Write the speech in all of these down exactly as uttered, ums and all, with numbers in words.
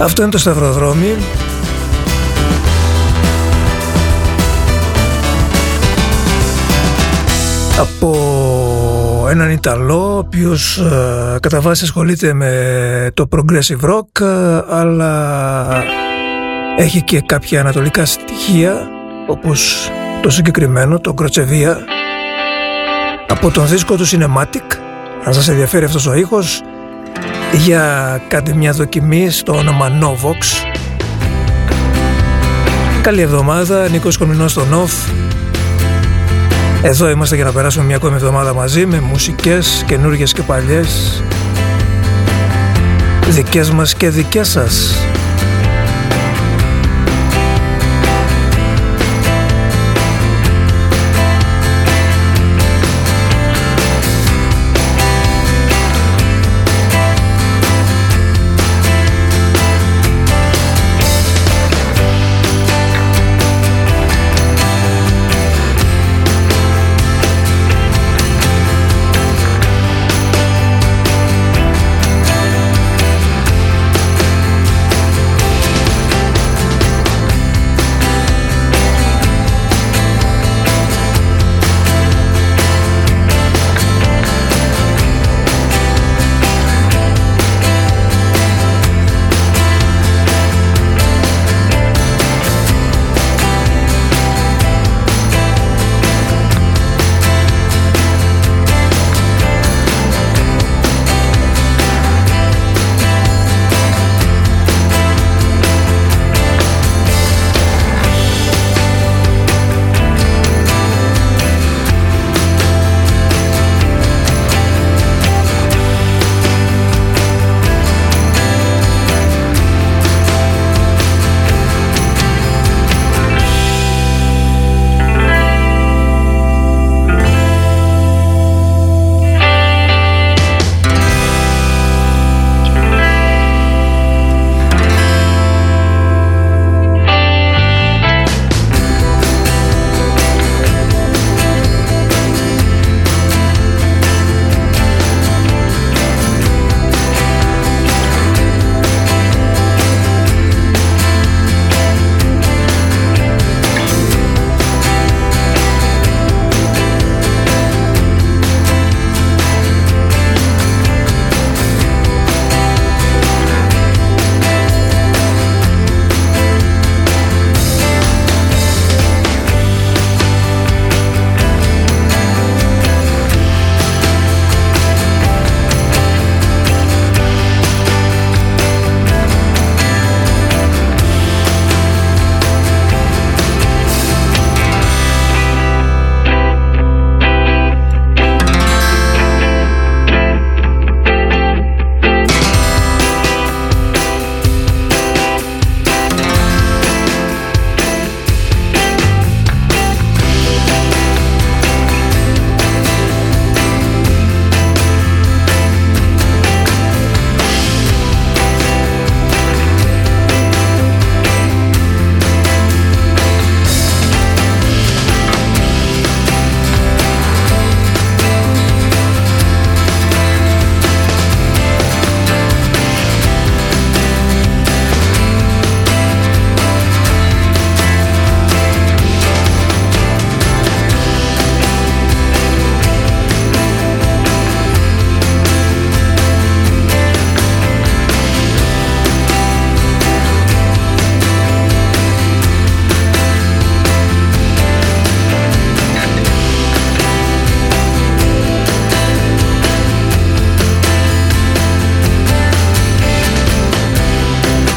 Αυτό είναι το σταυροδρόμι. Από έναν Ιταλό, ο οποίος ε, κατά βάση ασχολείται με το progressive rock, ε, αλλά έχει και κάποια ανατολικά στοιχεία, όπως το συγκεκριμένο, το Κροτσεβία, από τον δίσκο του Cinematic. Αν σας ενδιαφέρει αυτός ο ήχος, για κάντε μια δοκιμή στο όνομα Novox. Καλή εβδομάδα, Νίκος Κομνηνός στο Νοφ. Εδώ είμαστε για να περάσουμε μια ακόμη εβδομάδα μαζί με μουσικές καινούργιες και παλιές, δικές μας και δικές σας.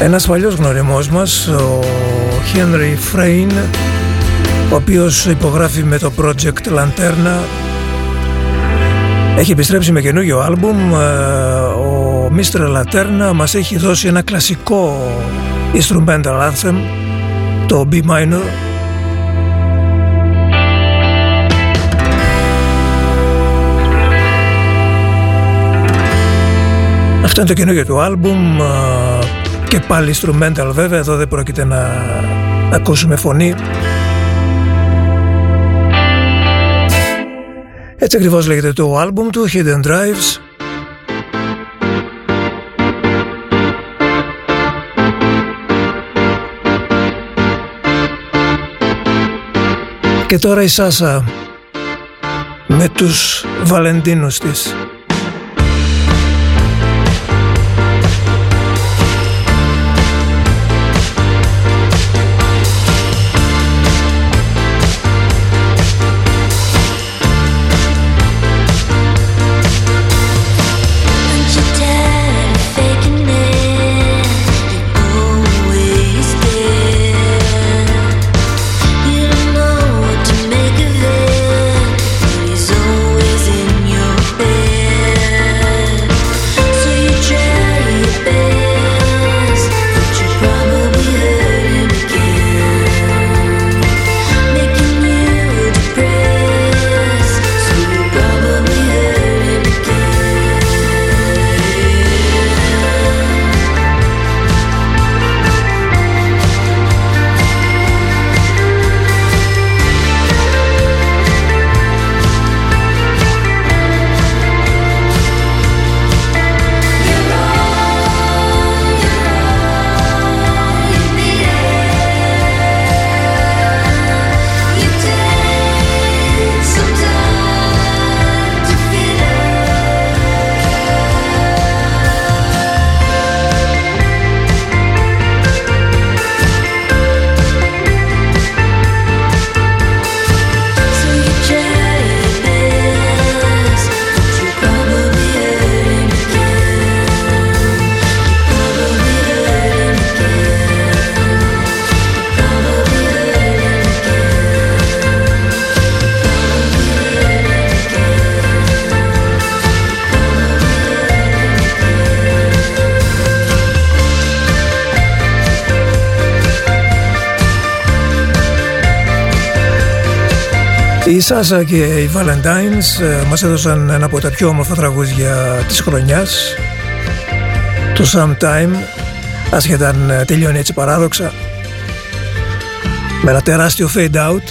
Ένας παλιός γνωριμός μας, ο Henry Frain, ο οποίος υπογράφει με το project Lanterna, έχει επιστρέψει με καινούριο άλμπουμ. Ο μίστερ Lanterna μας έχει δώσει ένα κλασικό instrumental anthem, το B minor, αυτό είναι το καινούριο του άλμπουμ. Και πάλι instrumental βέβαια, εδώ δεν πρόκειται να ακούσουμε φωνή. Έτσι ακριβώς λέγεται το άλμπουμ του, Hidden Drives. Και τώρα η Σάσα με τους Βαλεντίνους της. Η Σάσα και οι Valentines μας έδωσαν ένα από τα πιο όμορφα τραγούδια της χρονιάς, το Sometime, άσχετα αν τελειώνει έτσι παράδοξα, με ένα τεράστιο fade out.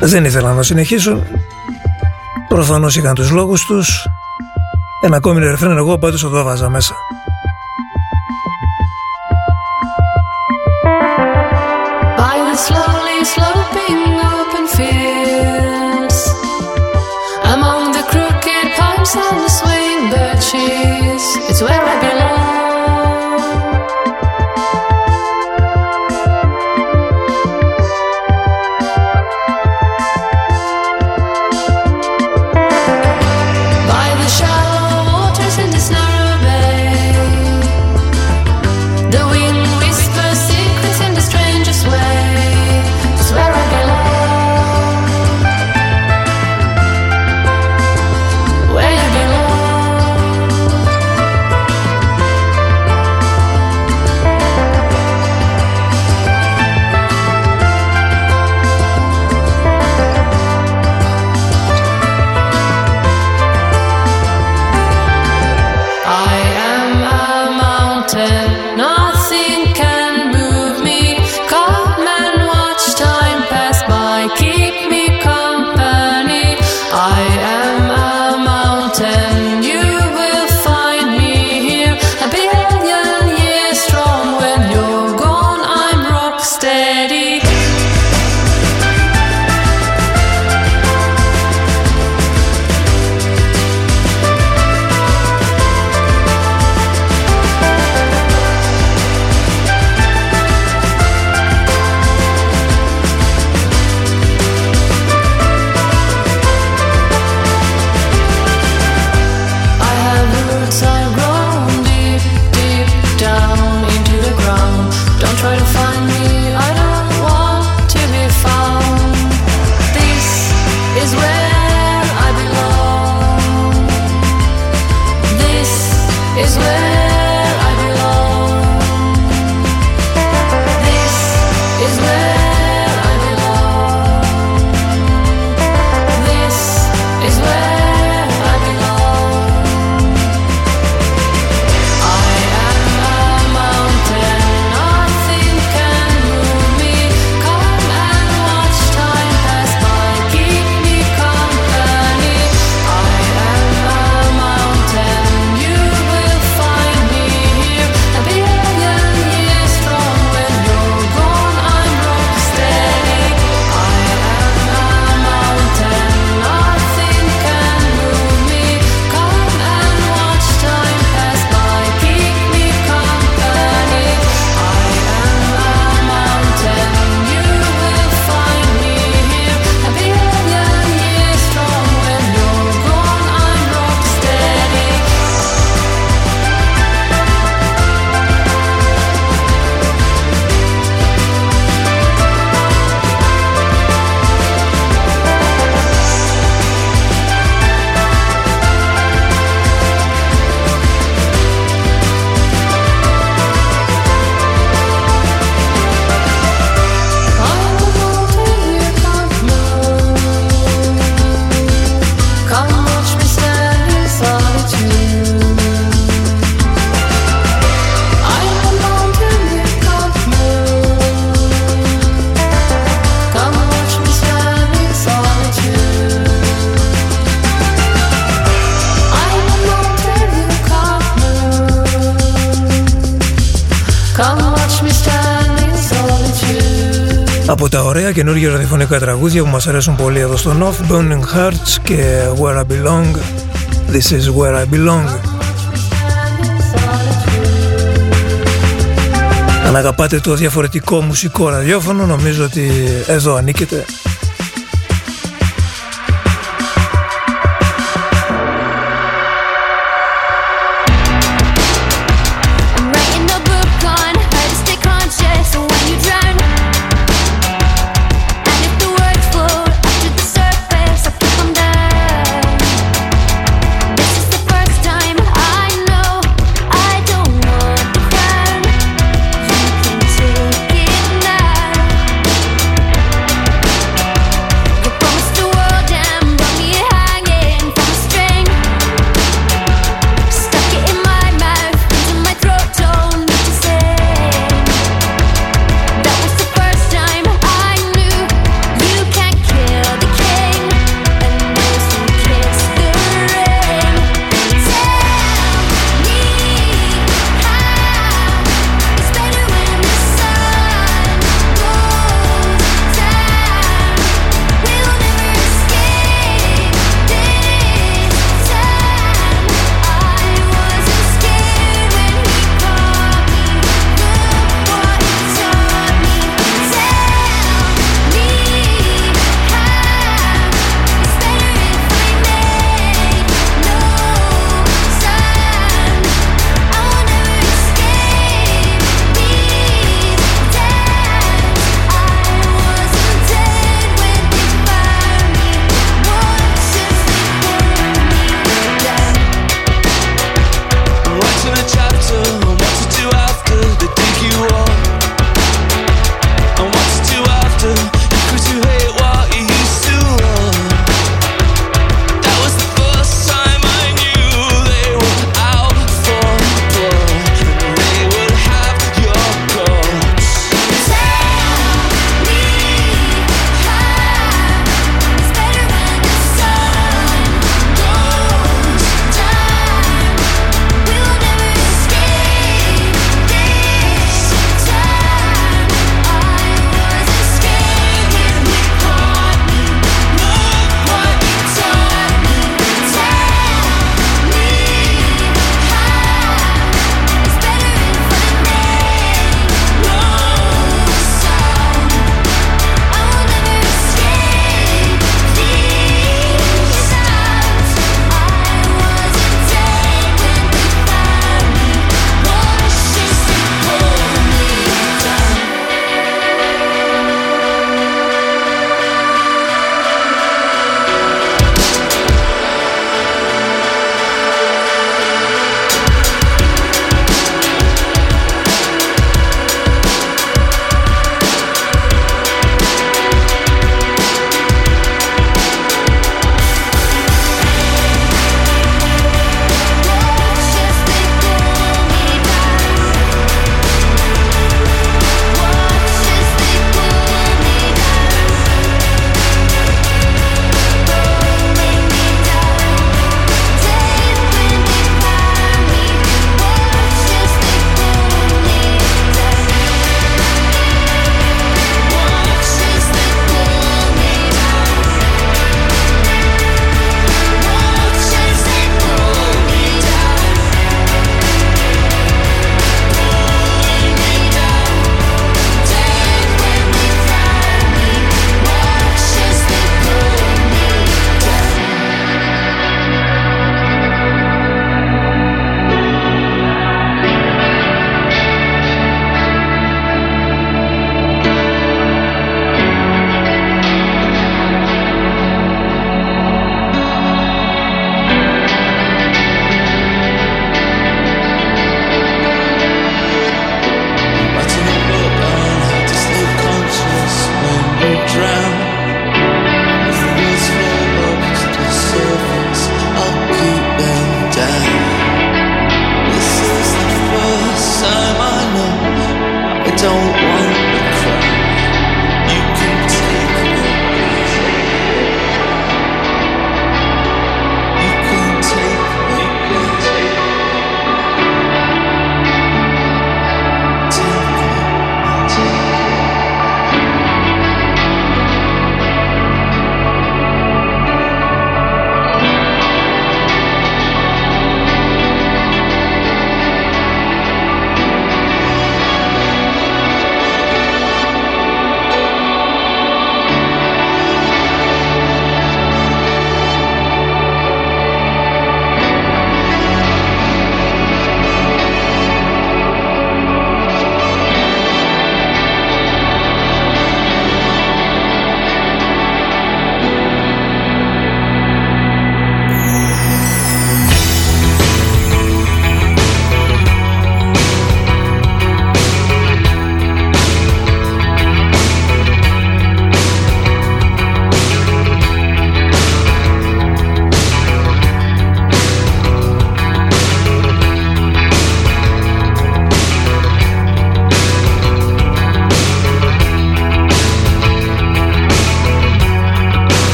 Δεν ήθελαν να το συνεχίσουν, προφανώς είχαν τους λόγους τους. Ένα ακόμη ρεφρέν εγώ πάντως το βάζα μέσα. It's where I belong. By the shallow waters in this narrow bay, the wind whispers secrets in the strangest way. It's where I belong. Where you belong. Από τα ωραία καινούργια ραδιοφωνικά τραγούδια που μας αρέσουν πολύ εδώ στο North, Burning Hearts και Where I Belong, This is Where I Belong. Αν αγαπάτε το διαφορετικό μουσικό ραδιόφωνο, νομίζω ότι εδώ ανήκετε.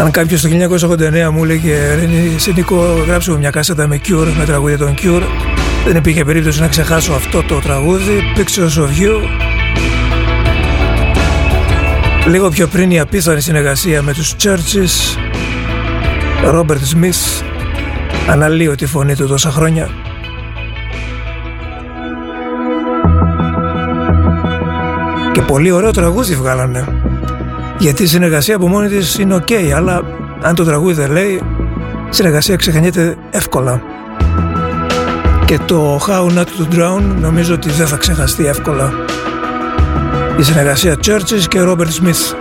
Αν κάποιος το χίλια εννιακόσια ογδόντα εννέα μου έλεγε «Σε Νίκο, γράψουμε μια κάσετα με Cure, με τραγούδια των Cure», δεν υπήρχε περίπτωση να ξεχάσω αυτό το τραγούδι, Pictures of You. Λίγο πιο πριν η απίθανη συνεργασία με τους Chvrches, Robert Smith, αναλύω τη φωνή του τόσα χρόνια. Και πολύ ωραίο τραγούδι βγάλανε. Γιατί η συνεργασία από μόνη της είναι οκ, okay, αλλά αν το τραγούδι δεν λέει, η συνεργασία ξεχνιέται εύκολα. Και το How Not To Drown νομίζω ότι δεν θα ξεχαστεί εύκολα. Η συνεργασία Chvrches και Robert Smith.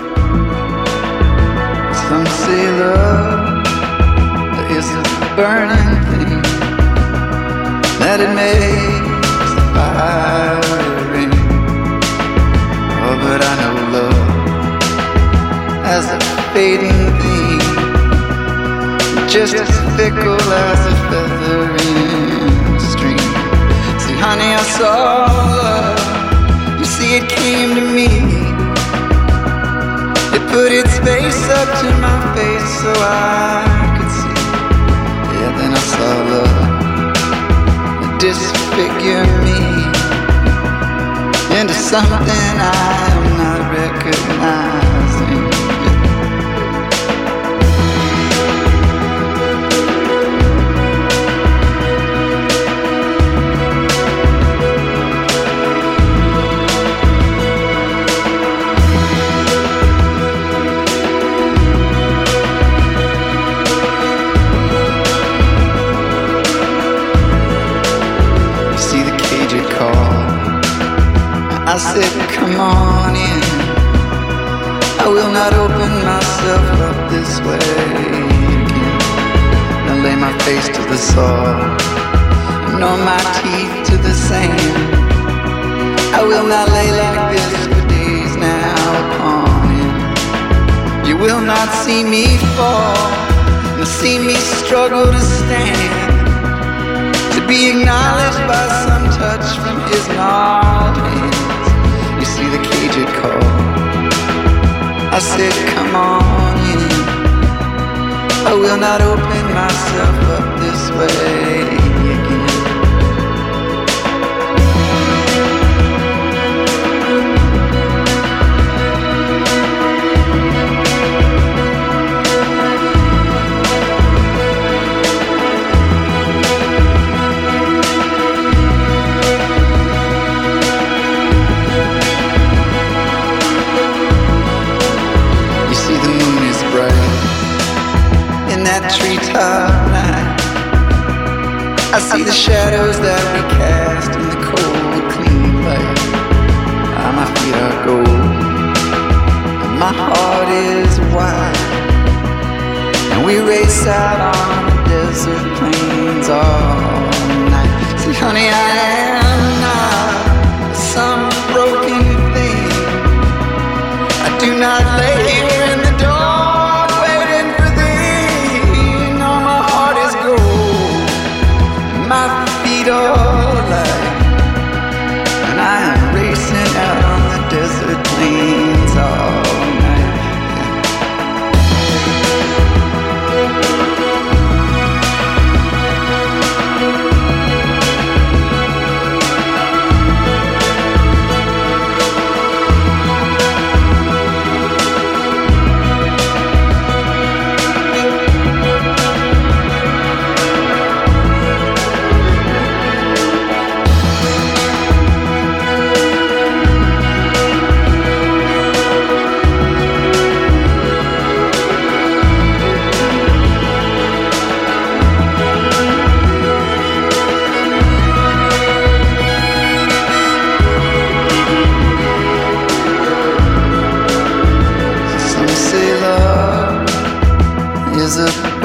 But I know love as a fading thing, just as fickle as a feather in a stream. See, honey, I saw love. You see, it came to me. It put its face up to my face so I could see. Yeah, then I saw love disfigure me into something I am not recognizing. You see the cage it calls. I said, come on in. I will not open myself up this way again. Now lay my face to the soil, nor my teeth to the sand. I will not lay like this for days now upon him. You will not see me fall, nor see me struggle to stand, to be acknowledged by some touch from his gnarled hand. See the cage it called. I said, come on in. I will not open myself up this way again. That treetop night, I see the shadows that we cast in the cold, clean light. Ah, my feet are gold, and my heart is wide. And we race out on the desert plains all night. See, honey, I am not some broken thing. I do not lay here in the dark. My feet are light, and I am racing out on the desert plains all night.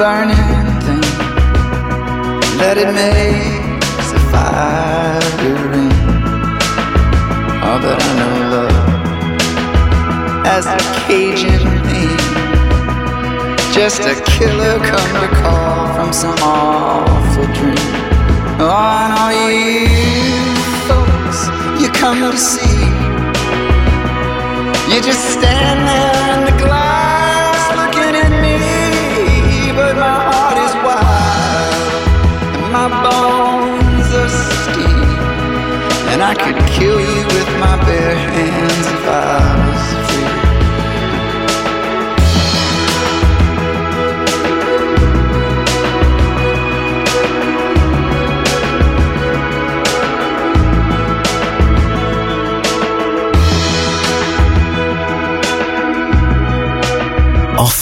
Burning thing that it makes a fire ring. Oh, but I know love as a Cajun thing, just a killer come to call from some awful dream. Oh, and all you folks, you come to see, you just stand there in the glass looking at me.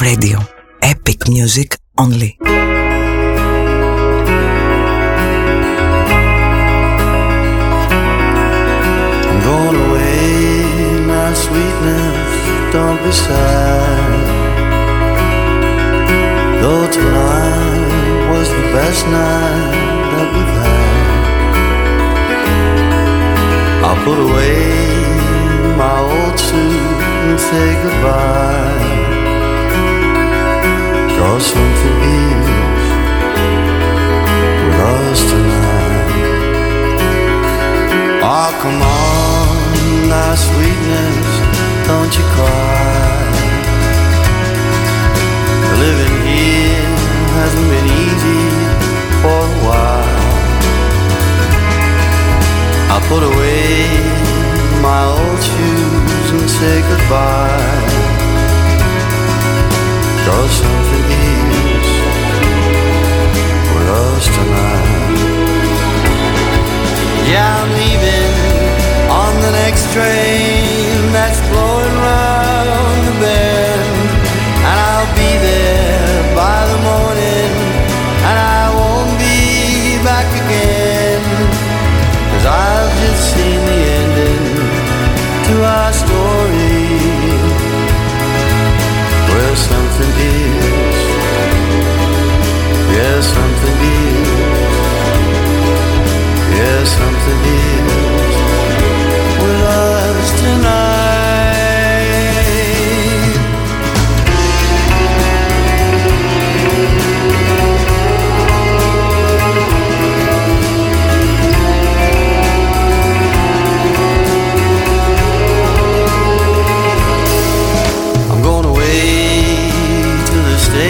Radio. Epic music only. I'm going away, my sweetness, don't be sad. Though tonight was the best night that we've had. I'll put away my old suit and say goodbye. Cause something is with us tonight. Oh, come on, now sweetness, don't you cry. Living here hasn't been easy for a while. I put away my old shoes and say goodbye. Cause something is with us tonight. Yeah, I'm leaving on the next train that's blowing round the bend. And I'll be there by the morning, and I won't be back again. Cause I've just seen the ending to our story, where something is, yeah, something is, yeah, something is with us tonight.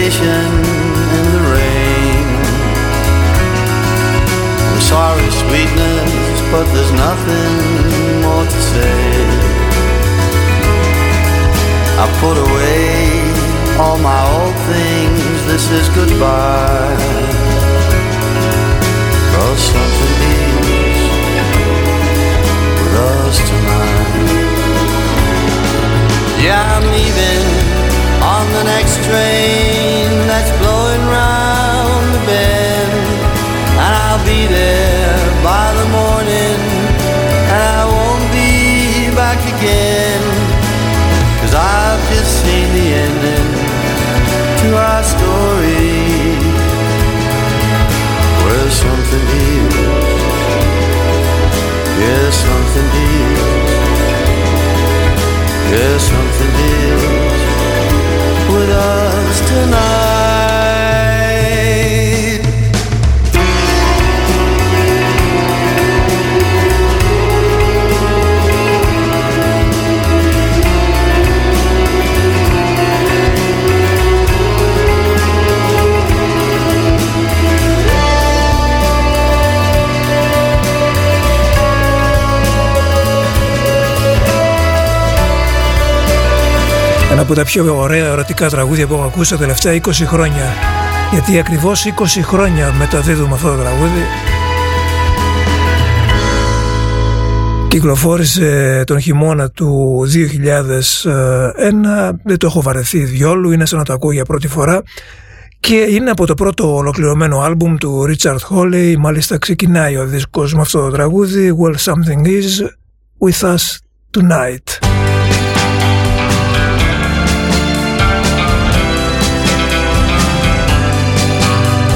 Station in the rain. I'm sorry, sweetness, but there's nothing more to say. I put away all my old things. This is goodbye. Cause something is with us tonight. Yeah, I'm leaving on the next train that's blowing round the bend. And I'll be there by the morning, and I won't be back again. Cause I've just seen the ending to our story, where something is, yeah, something is, yeah, something is with us tonight. Ένα από τα πιο ωραία ερωτικά τραγούδια που έχω ακούσει τα τελευταία είκοσι χρόνια. Γιατί ακριβώς είκοσι χρόνια μεταδίδουμε αυτό το τραγούδι. Κυκλοφόρησε τον χειμώνα του δύο χιλιάδες ένα. Δεν το έχω βαρεθεί διόλου, είναι σαν να το ακούω για πρώτη φορά. Και είναι από το πρώτο ολοκληρωμένο άλμπουμ του Richard Holley. Μάλιστα ξεκινάει ο δίσκος με αυτό το τραγούδι. Well, something is with us tonight.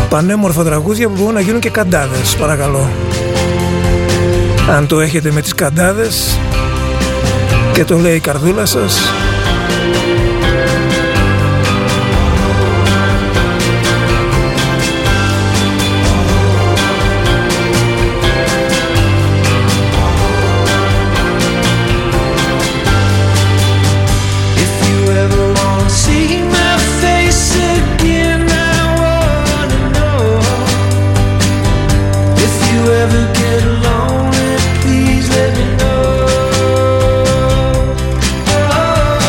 Πανέμορφα τραγούδια που μπορούν να γίνουν και καντάδες, παρακαλώ. Αν το έχετε με τις καντάδες και το λέει η καρδούλα σας, lonely, please let me know. Oh,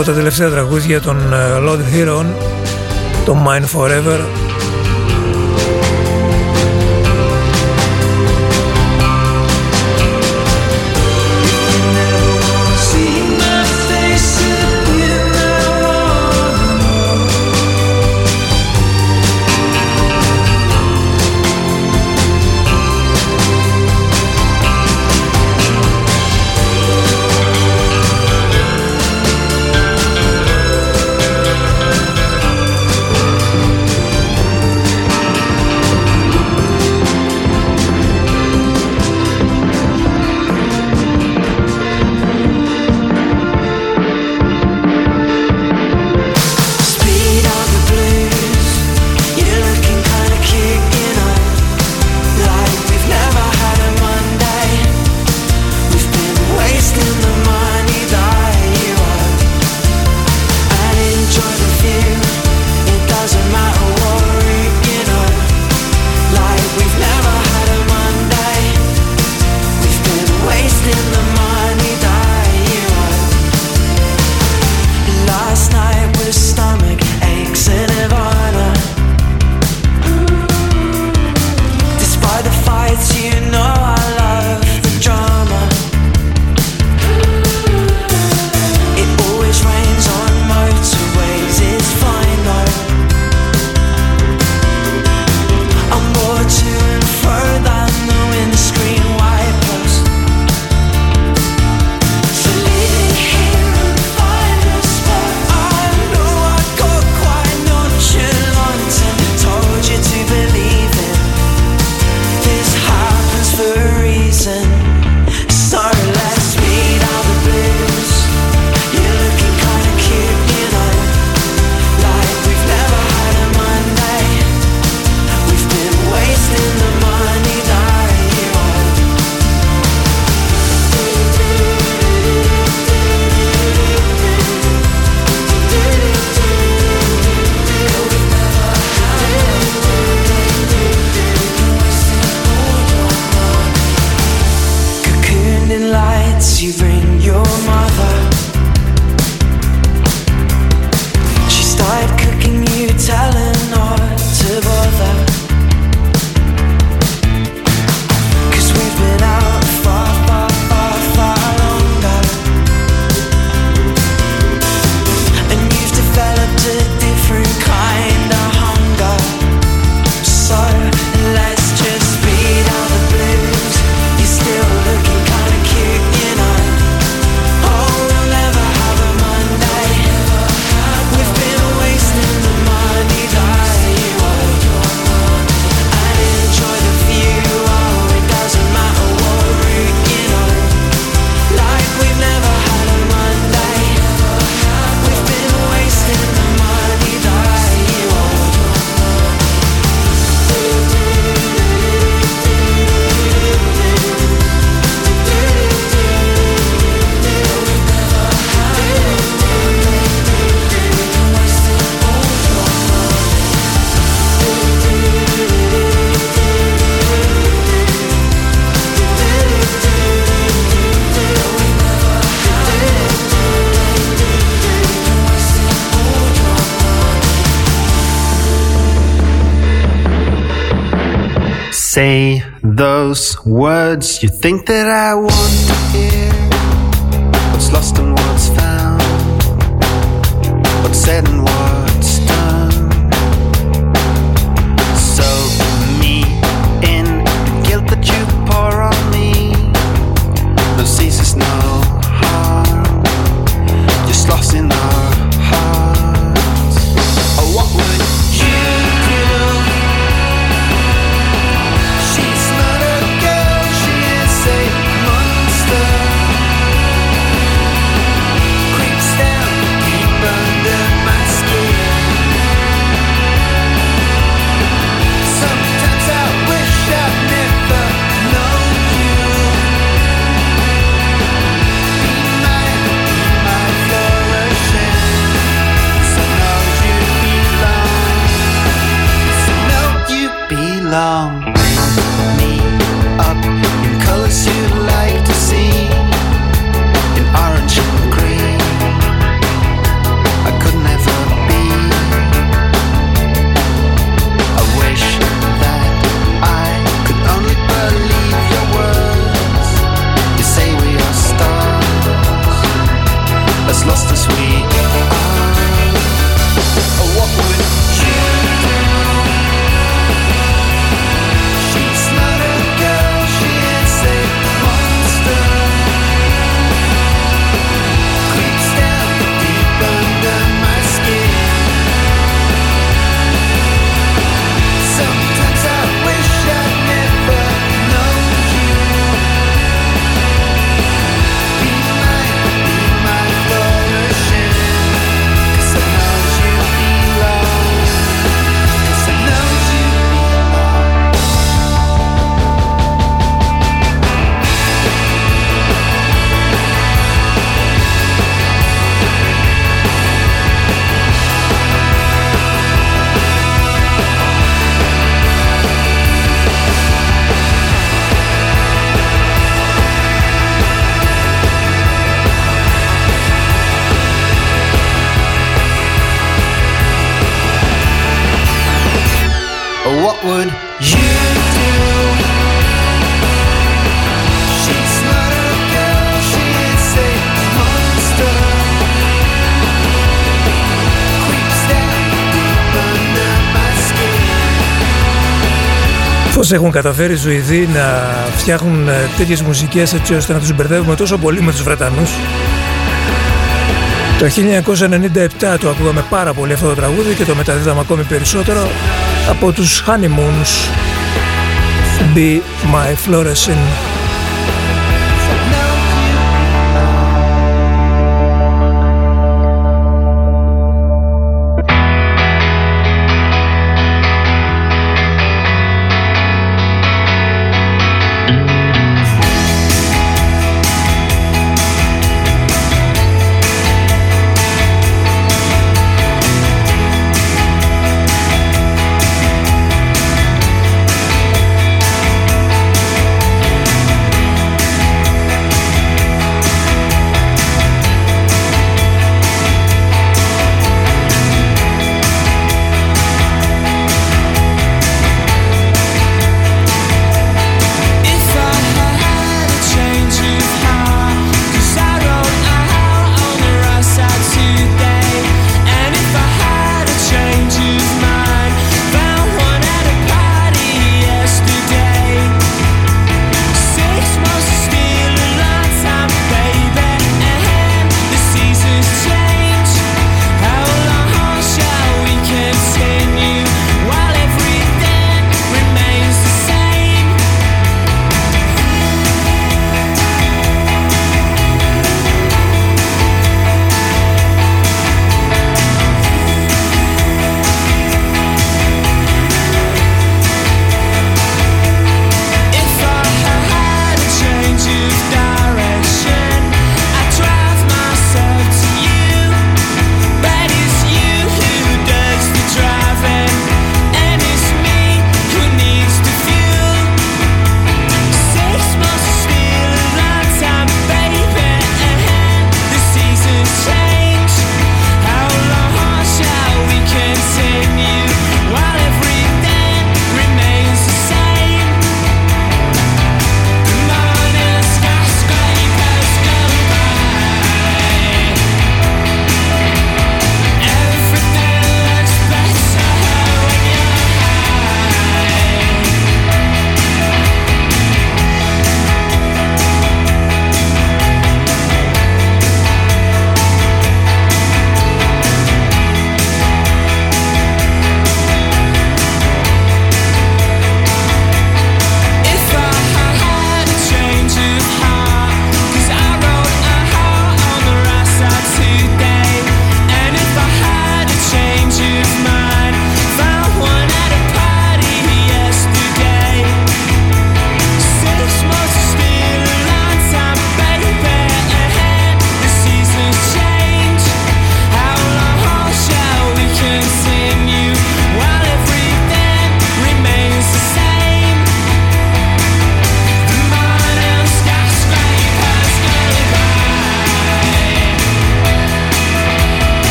από τα τελευταία τραγούδια των Lord Huron, το Mine Forever. Say those words you think that I want to hear. What's lost and what's found, what's said and what's done. Soak me in the guilt that you pour on me. No ceases, no harm, just lost in our hearts. Oh, what would no. Πώς έχουν καταφέρει οι Σουηδοί να φτιάχνουν τέτοιες μουσικές έτσι ώστε να τους μπερδεύουμε τόσο πολύ με τους Βρετανούς. Το χίλια εννιακόσια ενενήντα επτά το ακούγαμε πάρα πολύ αυτό το τραγούδι και το μεταδίδαμε ακόμη περισσότερο από τους Honeymoons. Be my fluorescent.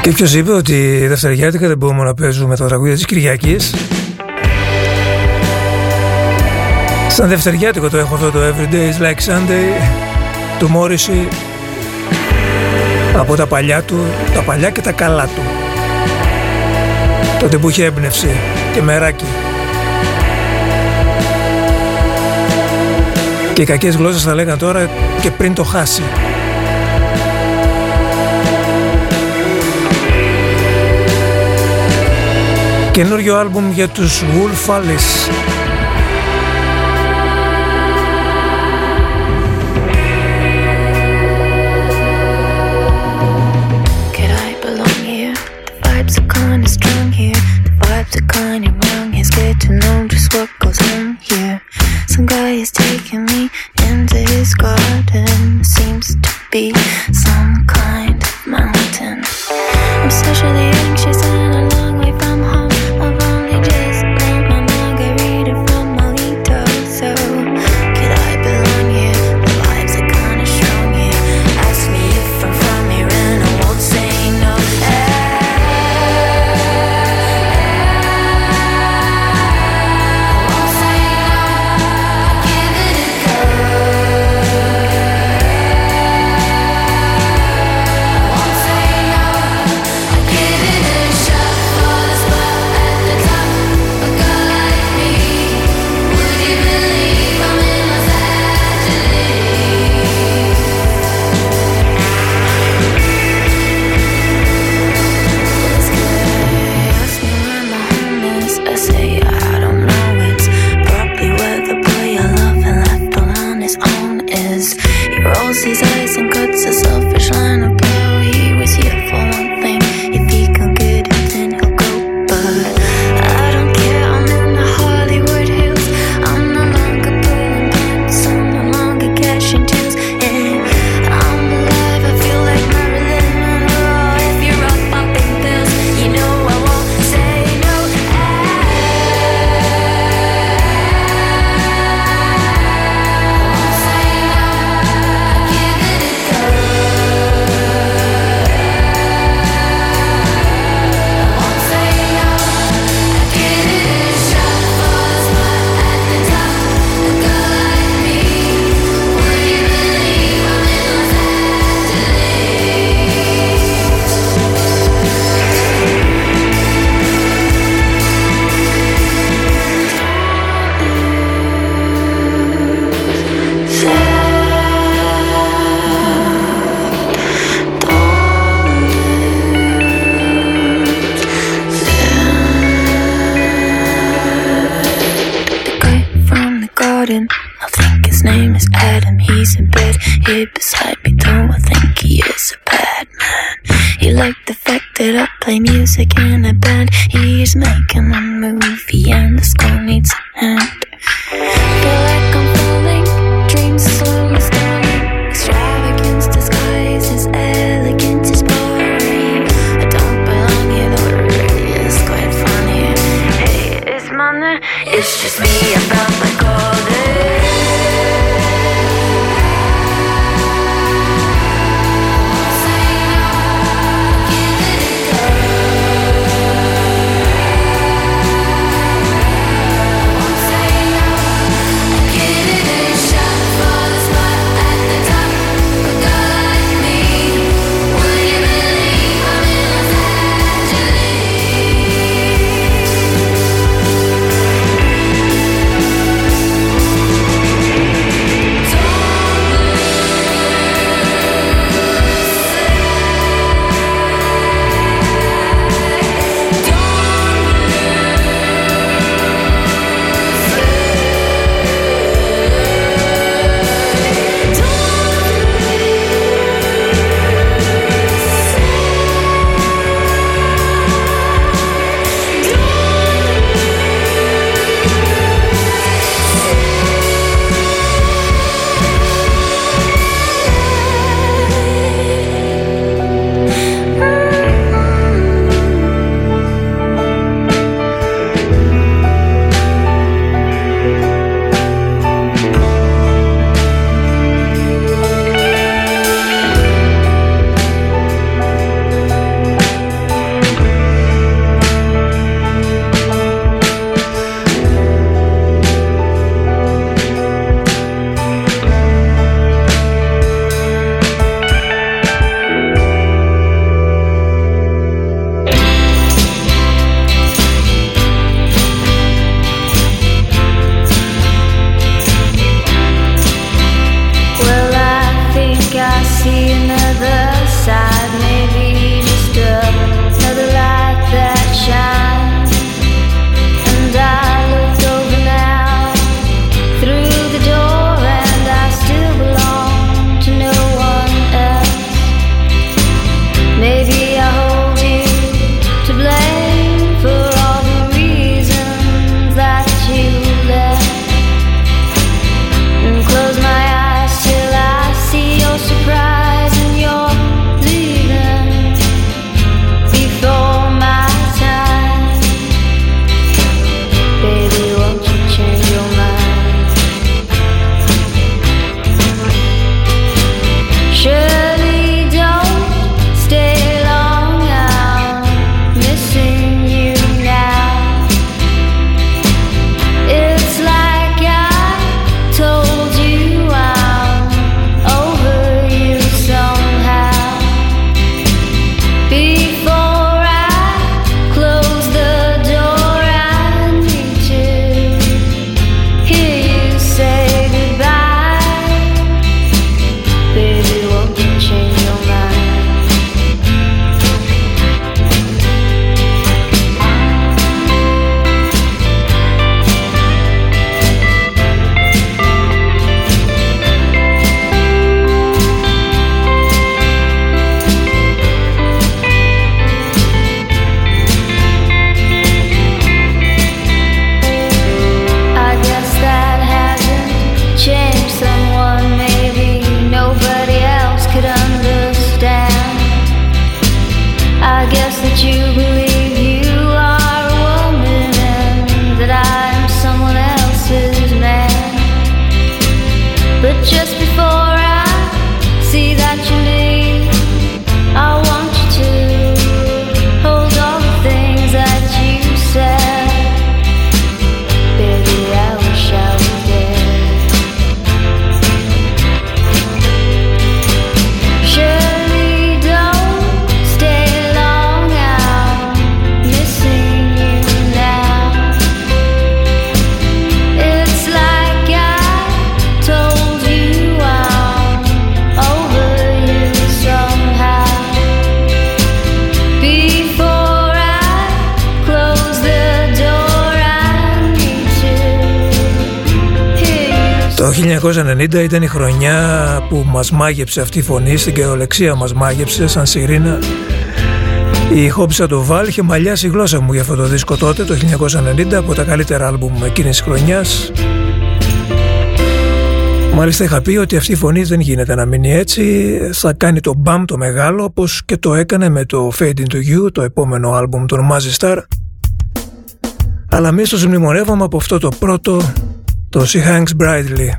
Και ποιος είπε ότι δευτερογιάτικα δεν μπορούμε να παίζουμε τα τραγούδια της Κυριακής? Σαν δευτερογιάτικο το έχω αυτό το Every Day is Like Sunday του Morrissey, από τα παλιά του, τα παλιά και τα καλά του, τότε που είχε έμπνευση και μεράκι. Και οι κακές γλώσσες θα λέγανε τώρα και πριν το χάσει. Καινούριο άλμπουμ για τους Wolf Alice. Το χίλια εννιακόσια ενενήντα ήταν η χρονιά που μας μάγεψε αυτή η φωνή, στην κερολεξία μας μάγεψε σαν σιρήνα. Η Hope Sandoval είχε μαλλιάσει η γλώσσα μου για αυτό το δίσκο τότε, το χίλια εννιακόσια ενενήντα, από τα καλύτερα άλμπουμ εκείνης της χρονιάς. Μάλιστα είχα πει ότι αυτή η φωνή δεν γίνεται να μείνει έτσι, θα κάνει το μπαμ το μεγάλο, όπως και το έκανε με το Fade Into You, το επόμενο άλμπουμ των Mazzy Star. Αλλά εμείς το μνημονεύαμε από αυτό το πρώτο, το She Hangs Brightly.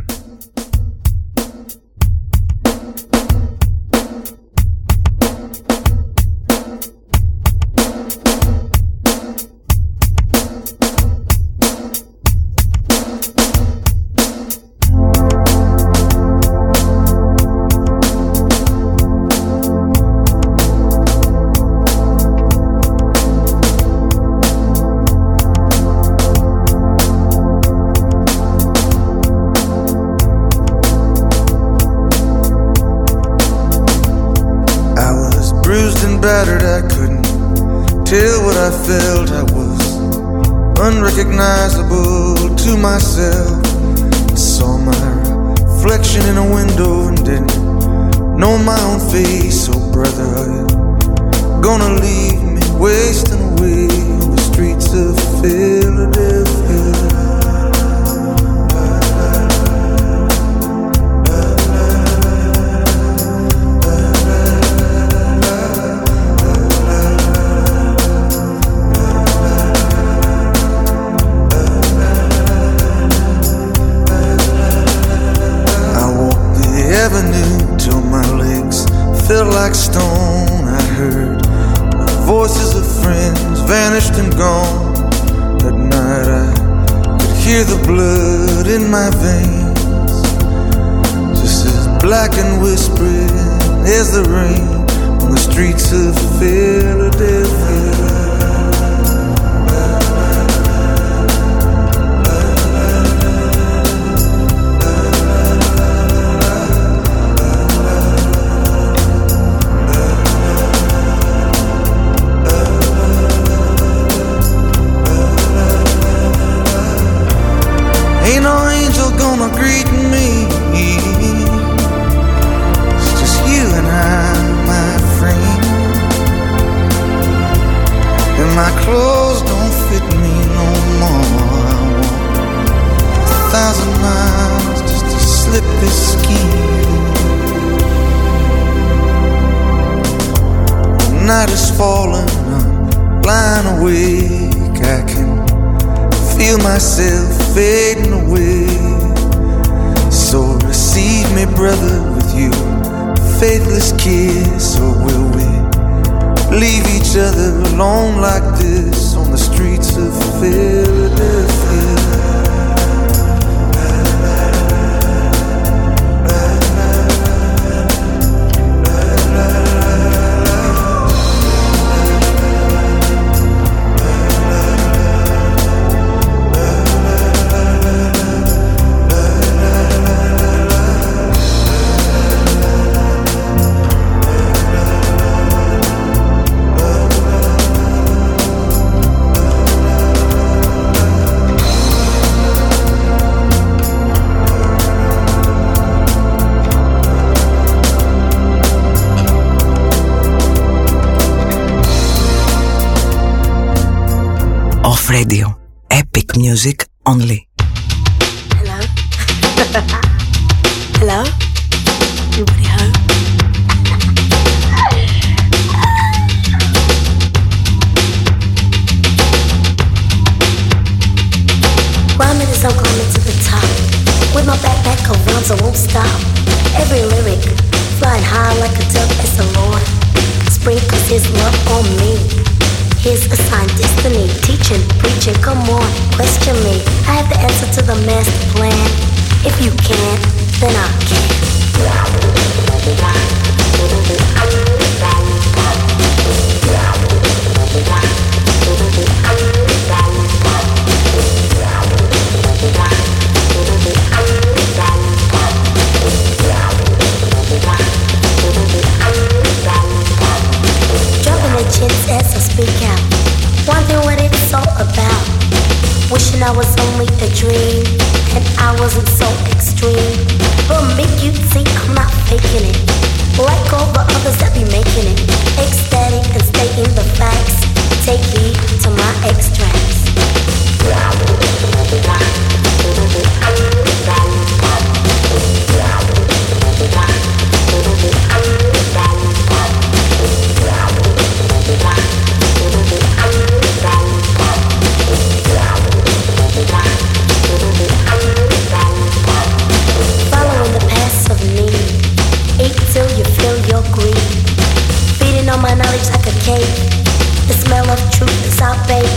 Radio. Epic music only. Hello? Hello? Anybody home? Rhyming is I'm climbing to the top. With my backpack of rhymes I won't stop. Every lyric flying high like a dove as the Lord sprinkles his love on me. Here's a sign, destiny, teaching, preaching, come on, question me. I have the answer to the master plan. If you can, then I can. Dropping the chins as I speak out. Wondering what it's all about. Wishing I was only a dream. and I wasn't so extreme. But make you think I'm not faking it, like all the others that be making it. Ecstatic and stating the facts, take heed to my extracts. Following the paths of need, eat till you feel your greed. Feeding on my knowledge like a cake, the smell of truth is our bait.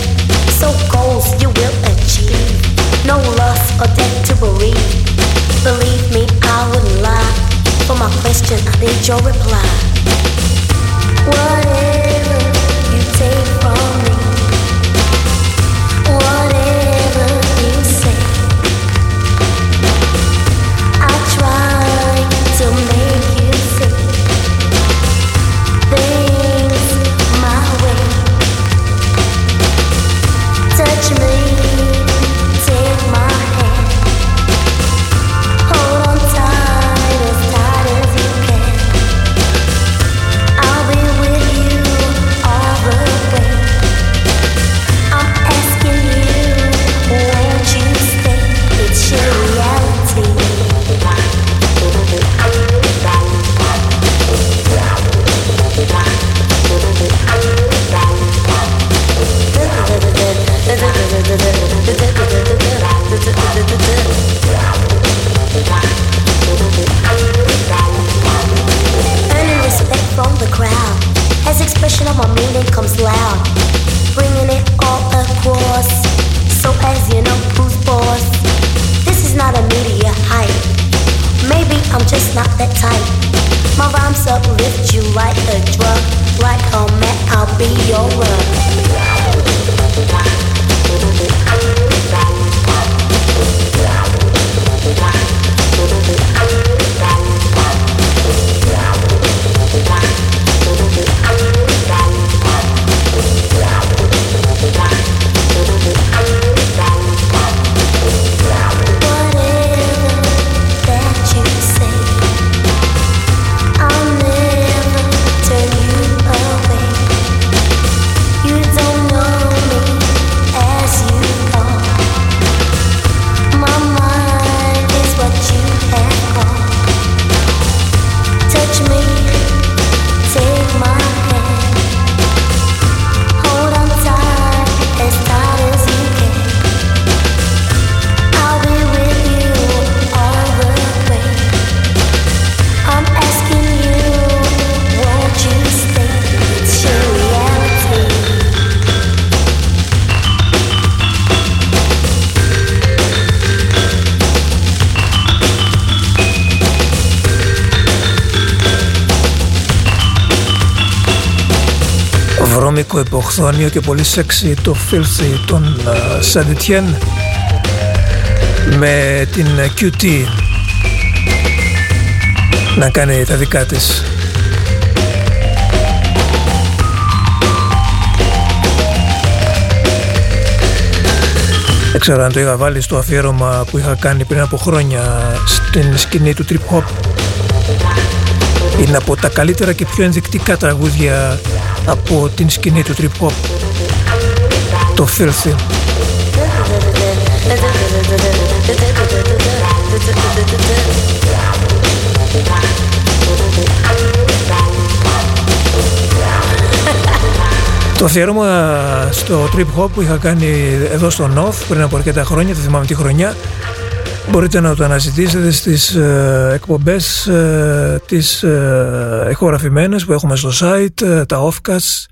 So goals you will achieve, no loss or debt to bereave. Believe me, I wouldn't lie. For my question, I need your reply. Whatever you take from me, whatever you say, I try to make you see things my way. Touch me, take my hand, hold on tight, as tight as you can. I'll be with you all the way. I'm asking you, won't you stay? It's your reality. The earning respect from the crowd, as expression of my meaning comes loud, bringing it all across, so as you know who's boss. This is not a media hype, maybe I'm just not that type. My rhymes uplift you like a drug, like a man, I'll be your love. Βρώμικο, υποχθόνιο και πολύ σεξι το Filthy των Σαντιτιέν με την κιου τι να κάνει τα δικά της. Δεν ξέρω αν το είχα βάλει στο αφιέρωμα που είχα κάνει πριν από χρόνια στην σκηνή του Trip Hop. Είναι από τα καλύτερα και πιο ενδεικτικά τραγούδια από την σκηνή του Trip Hop, το Filthy. Το αφιέρωμα στο Trip Hop που είχα κάνει εδώ στο North πριν από αρκετά χρόνια, δεν θυμάμαι τη χρονιά, μπορείτε να το αναζητήσετε στις ε, εκπομπές ε, τις ε, ηχογραφημένες που έχουμε στο site, ε, τα offcuts.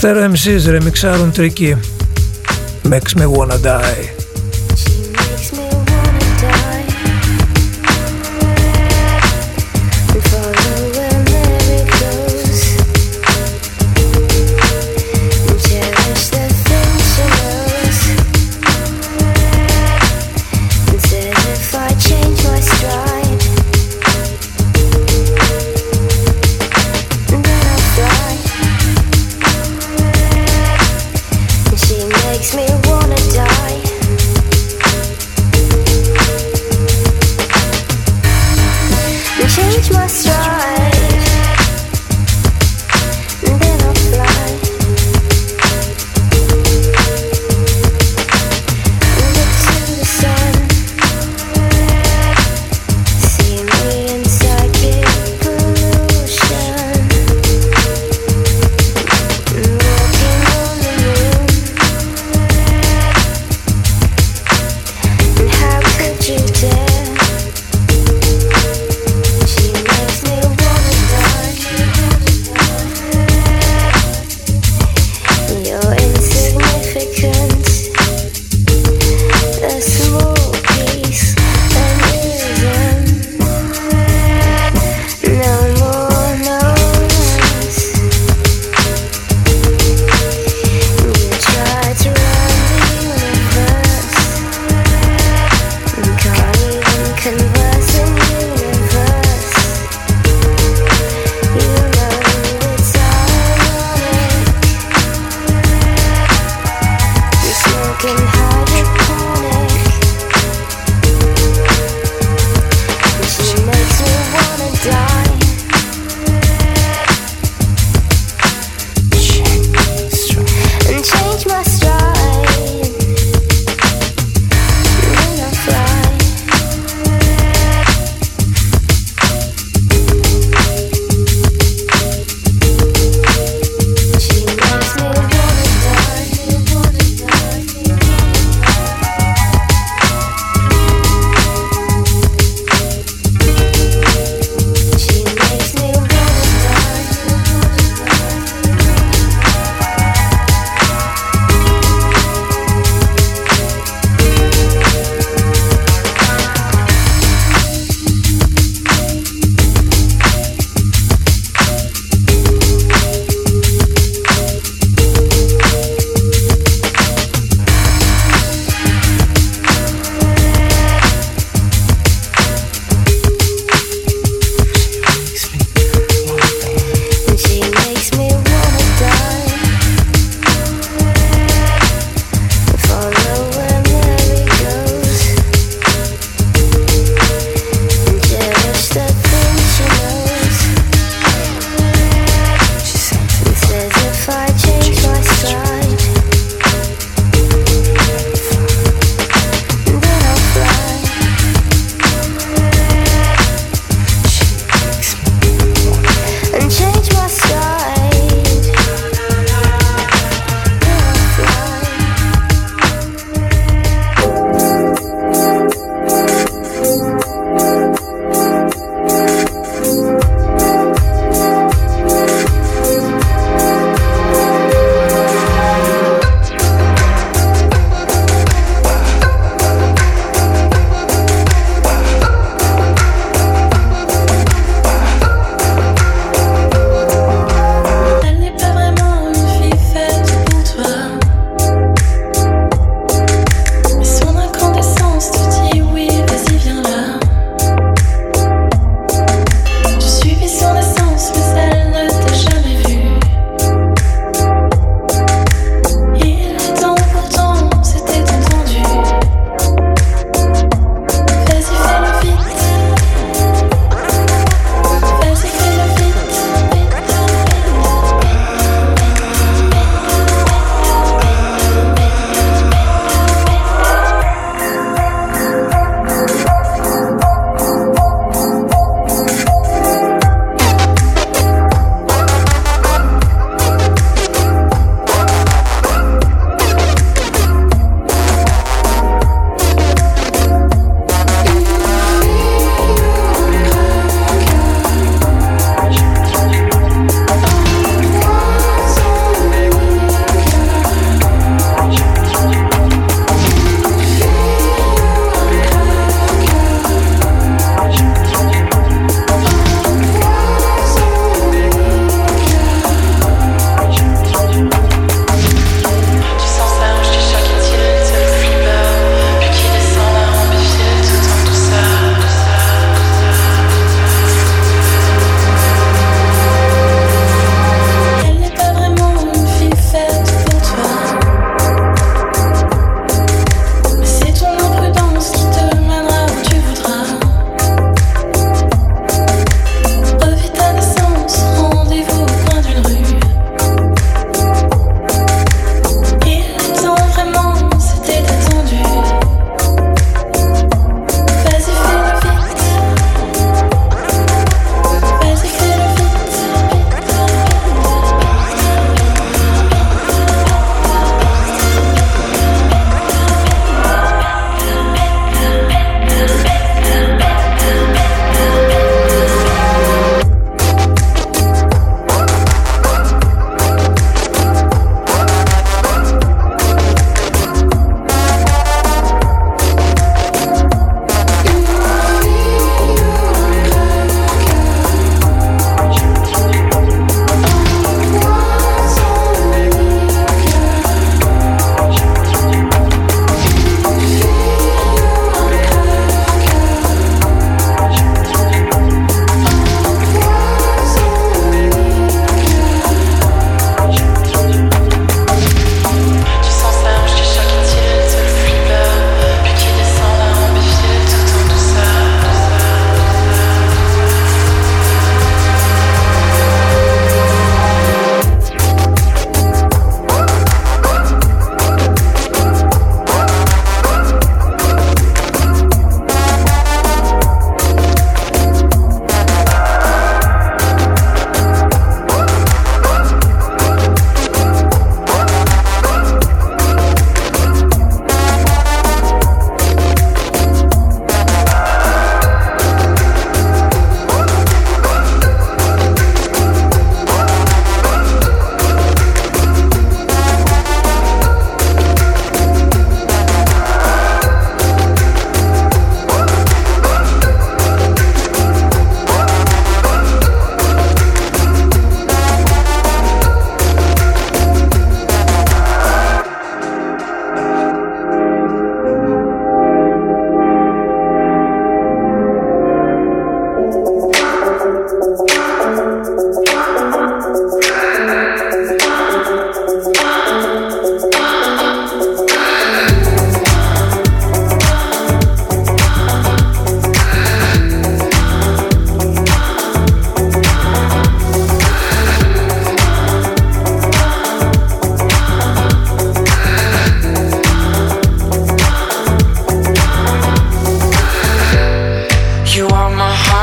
Στέρεο εμ σις ρεμιξάρουν Tricky. Makes me wanna die. She makes me wanna die. She makes me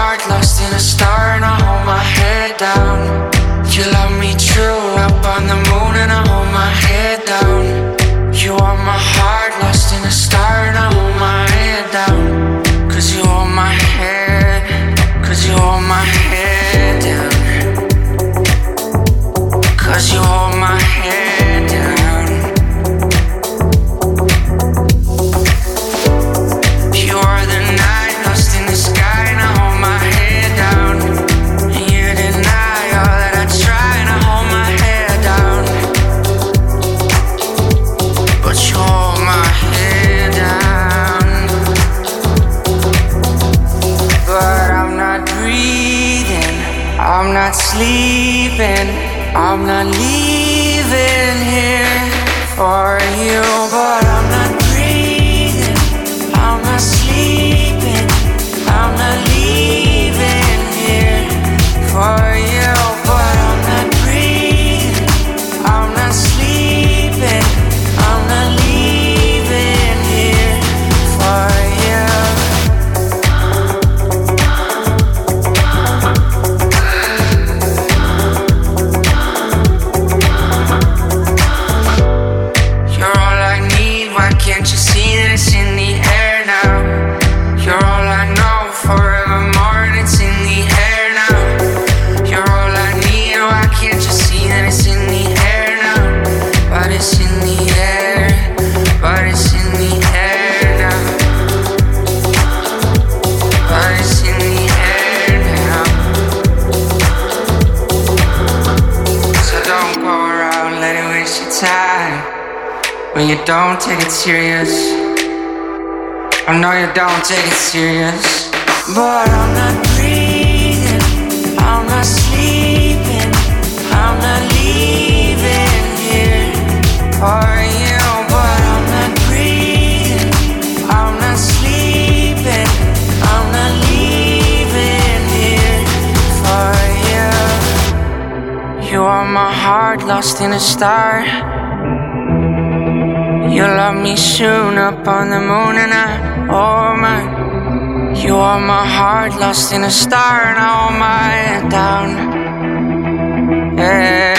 heart lost in a star and I hold my head down. You love me true, up on the moon and I hold my head down. You are my heart lost in a star and I hold my head down. Cause you hold my head, cause you hold my head down. Cause you hold my head down. You are the night lost in the sky and I hold my head down. And you deny all that I try and I hold my head down. But you hold my head down. But I'm not breathing, I'm not sleeping, I'm not leaving here for you. But I'm not breathing, I'm not sleeping, I'm not leaving here for you. But I'm not breathing, I'm not sleeping, I'm not leaving here for you. You're all I need, why can't you see that it's in the air now? You're all I know forevermore and it's in the air now. You're all I need, why can't you see that it's in the air now? But it's in the air, but it's in the air now. But it's in the air now. So don't go around letting waste your time when you don't take it serious. I know you don't take it serious. But I'm not breathing, I'm not sleeping, I'm not leaving here for you. But I'm not breathing, I'm not sleeping, I'm not leaving here for you. You are my heart lost in a star. You love me soon up on the moon and I hold my. You are my heart lost in a star and I hold my head down. Yeah.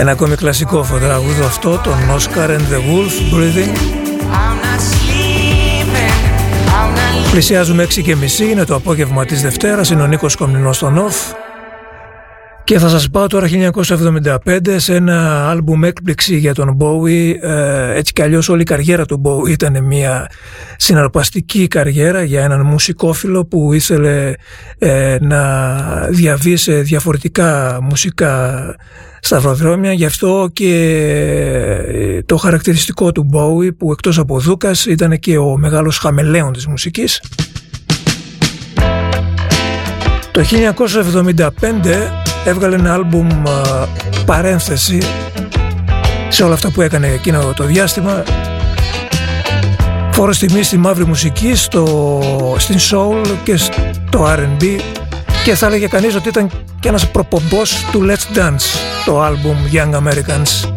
Ένα ακόμη κλασικό φωτραγούδο αυτό, τον Oscar and the Wolf, Breathing. Πλησιάζουμε έξι και μισή, είναι το απόγευμα της Δευτέρας, είναι ο Νίκος Κομνηνός στο North. Και θα σας πάω τώρα χίλια εννιακόσια εβδομήντα πέντε σε ένα άλμπουμ έκπληξη για τον Bowie. Έτσι κι αλλιώς όλη η καριέρα του Bowie ήταν μια συναρπαστική καριέρα για έναν μουσικόφιλο που ήθελε να διαβεί σε διαφορετικά μουσικά σταυροδρόμια. Γι' αυτό και το χαρακτηριστικό του Bowie, που εκτός από δούκας ήταν και ο μεγάλος χαμελέον της μουσικής. Το χίλια εννιακόσια εβδομήντα πέντε έβγαλε ένα άλμπουμ παρένθεση σε όλα αυτά που έκανε εκείνο το διάστημα. Φόρος τιμής στη μαύρη μουσική, στο, στην soul και στο αρ εν μπι, και θα έλεγε κανείς ότι ήταν και ένας προπομπός του Let's Dance, το άλμπουμ Young Americans.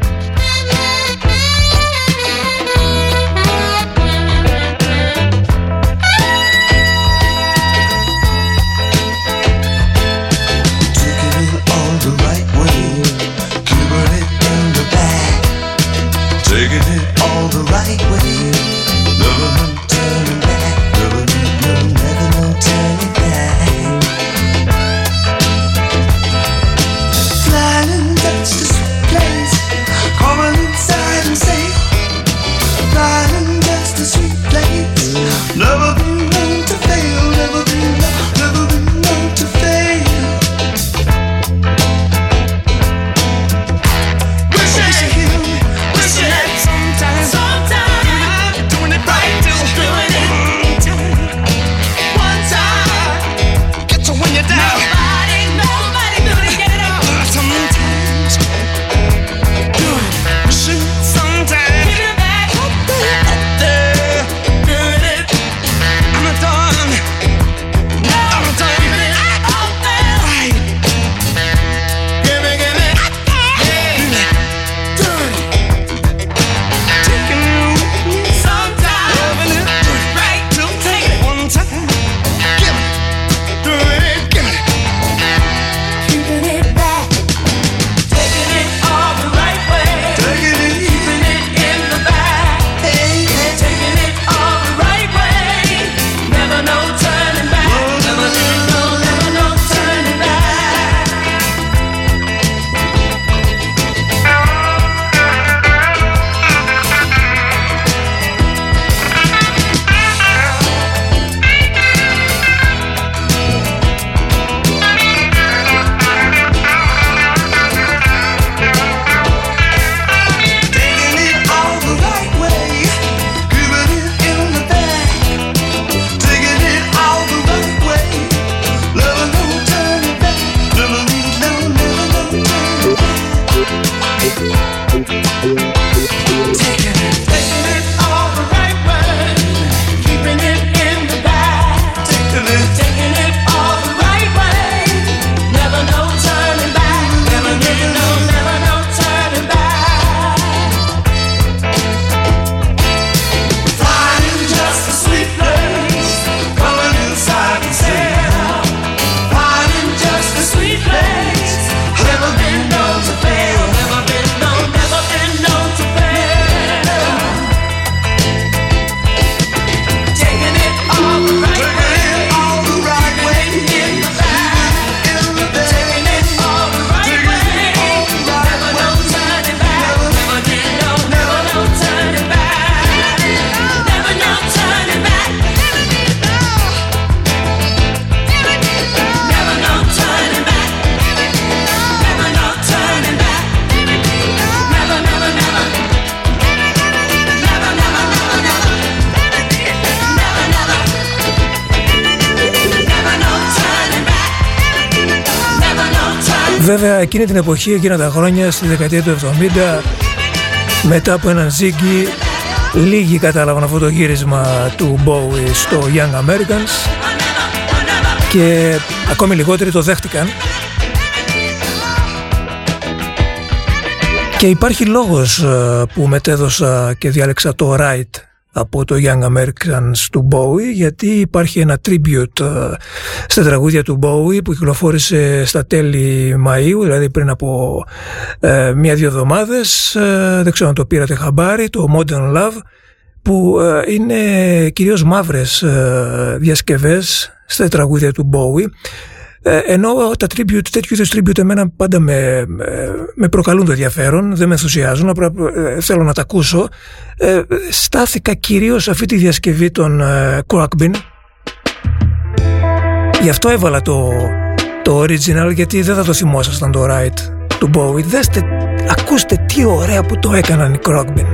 Βέβαια εκείνη την εποχή, εκείνα τα χρόνια, στη δεκαετία του εβδομήντα, μετά από έναν Ziggy, λίγοι κατάλαβαν αυτό το γύρισμα του Bowie στο Young Americans και ακόμη λιγότεροι το δέχτηκαν. Και υπάρχει λόγος που μετέδωσα και διάλεξα το Right από το Young Americans του Bowie, γιατί υπάρχει ένα tribute στα τραγούδια του Bowie που κυκλοφόρησε στα τέλη Μαΐου, δηλαδή πριν από ε, μία-δύο εβδομάδες, ε, δεν ξέρω αν το πήρατε χαμπάρι, το Modern Love, που ε, είναι κυρίως μαύρες ε, διασκευές στα τραγούδια του Bowie, ε, ενώ τα tribute, τέτοιου είδους tribute εμένα πάντα με, με προκαλούν το ενδιαφέρον, δεν με ενθουσιάζουν, απλά ε, θέλω να τα ακούσω. Ε, στάθηκα κυρίως σε αυτή τη διασκευή των ε, Croakbin, γι' αυτό έβαλα το, το original, γιατί δεν θα το θυμόσασταν το Right του Bowie. Δέστε, ακούστε τι ωραία που το έκαναν οι Croakbin.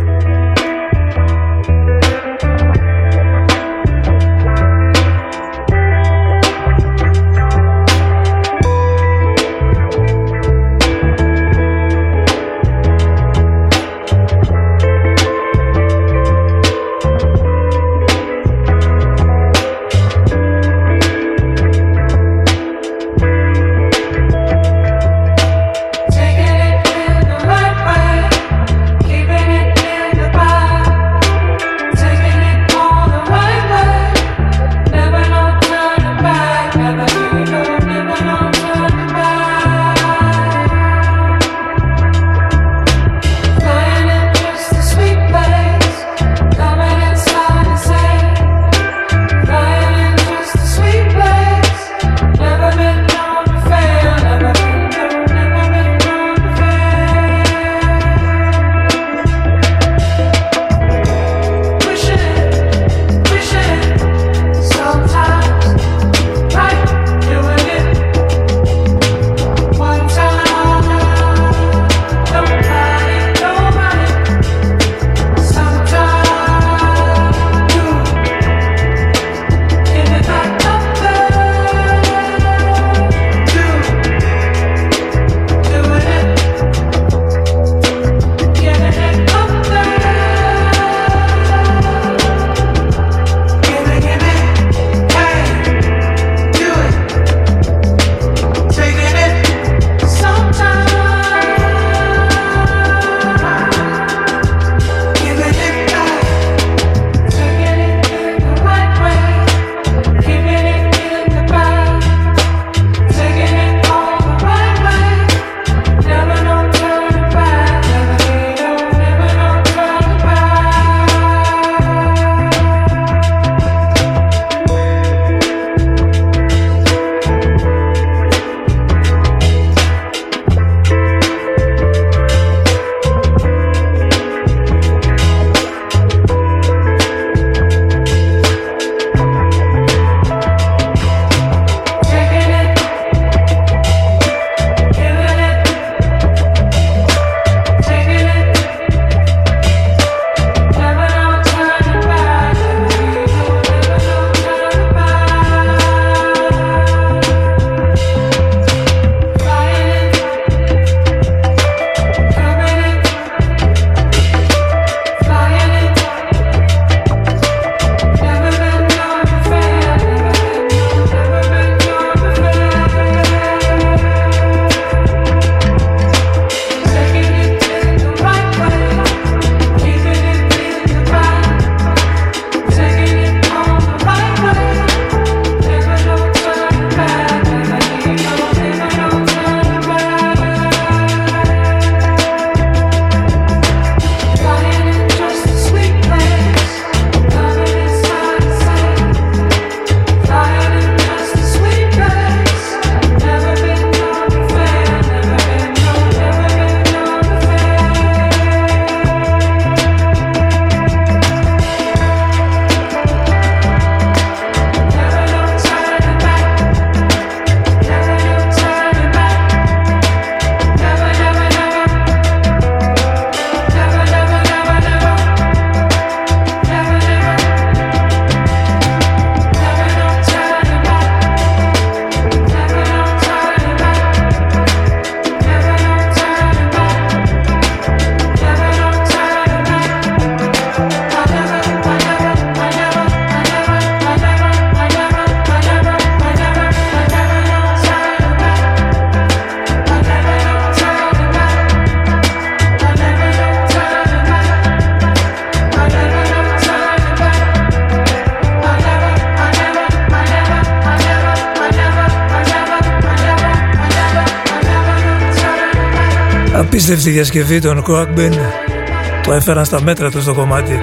Απίστευτη διασκευή των Croakbin που έφεραν στα μέτρα τους το κομμάτι.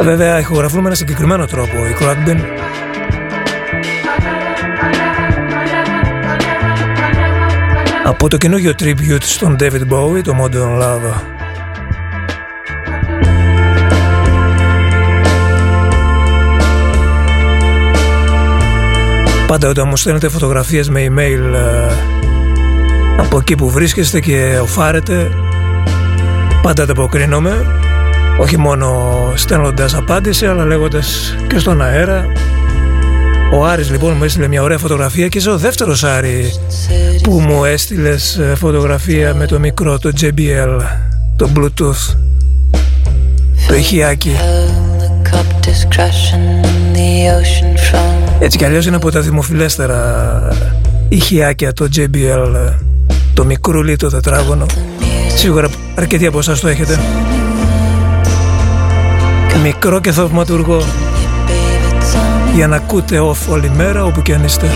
Βέβαια ηχογραφούν με ένα συγκεκριμένο τρόπο οι Croakbin. Από το καινούργιο tribute στον David Bowie, το Modern Love. Πάντα όταν μου στέλνετε φωτογραφίες με email από εκεί που βρίσκεστε και οφάρετε, πάντα ανταποκρίνομαι, όχι μόνο στέλνοντας απάντηση αλλά λέγοντας και στον αέρα. Ο Άρης λοιπόν μου έστειλε μια ωραία φωτογραφία και είσαι ο δεύτερος Άρη που μου έστειλες φωτογραφία με το μικρό, το τζέι μπι ελ, το Bluetooth, το ηχιάκι. Έτσι κι αλλιώς είναι από τα δημοφιλέστερα ηχιάκια το τζέι μπι ελ, το μικρούλι, το τετράγωνο. Σίγουρα αρκετοί από εσάς το έχετε. Μικρό και θαυματουργό για να ακούτε off όλη μέρα όπου και αν είστε.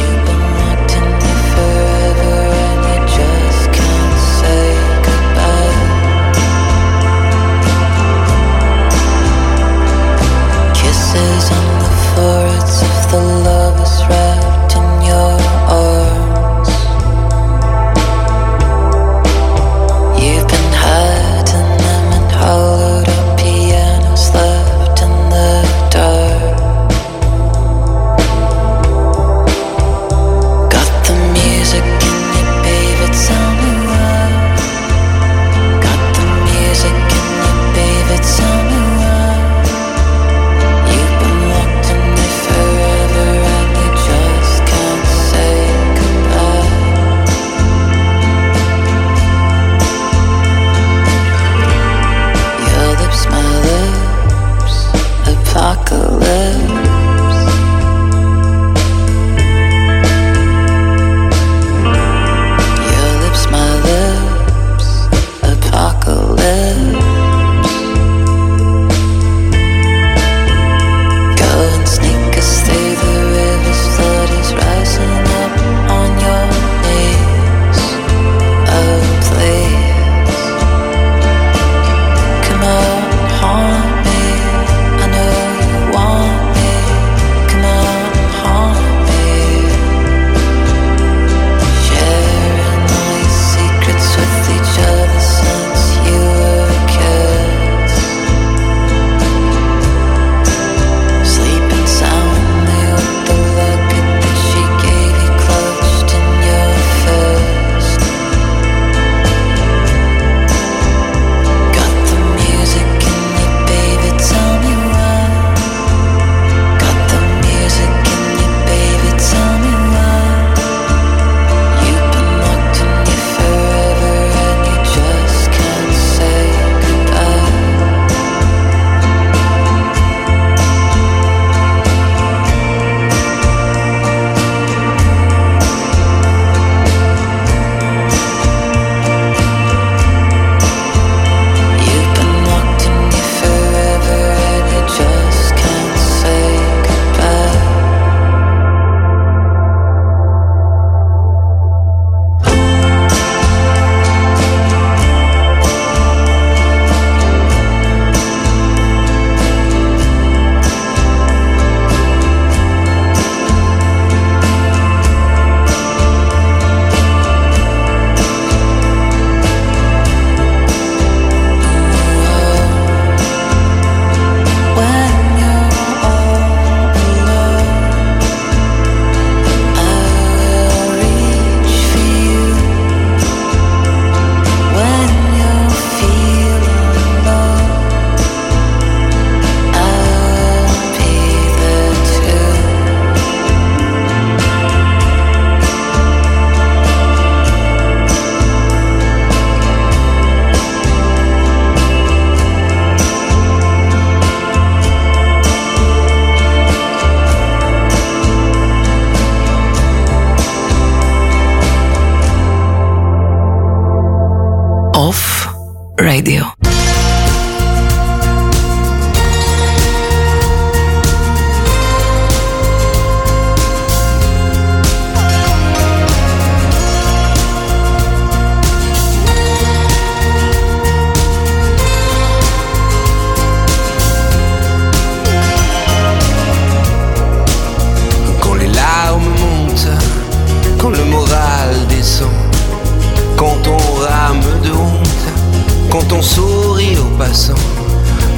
Quand on sourit aux passants,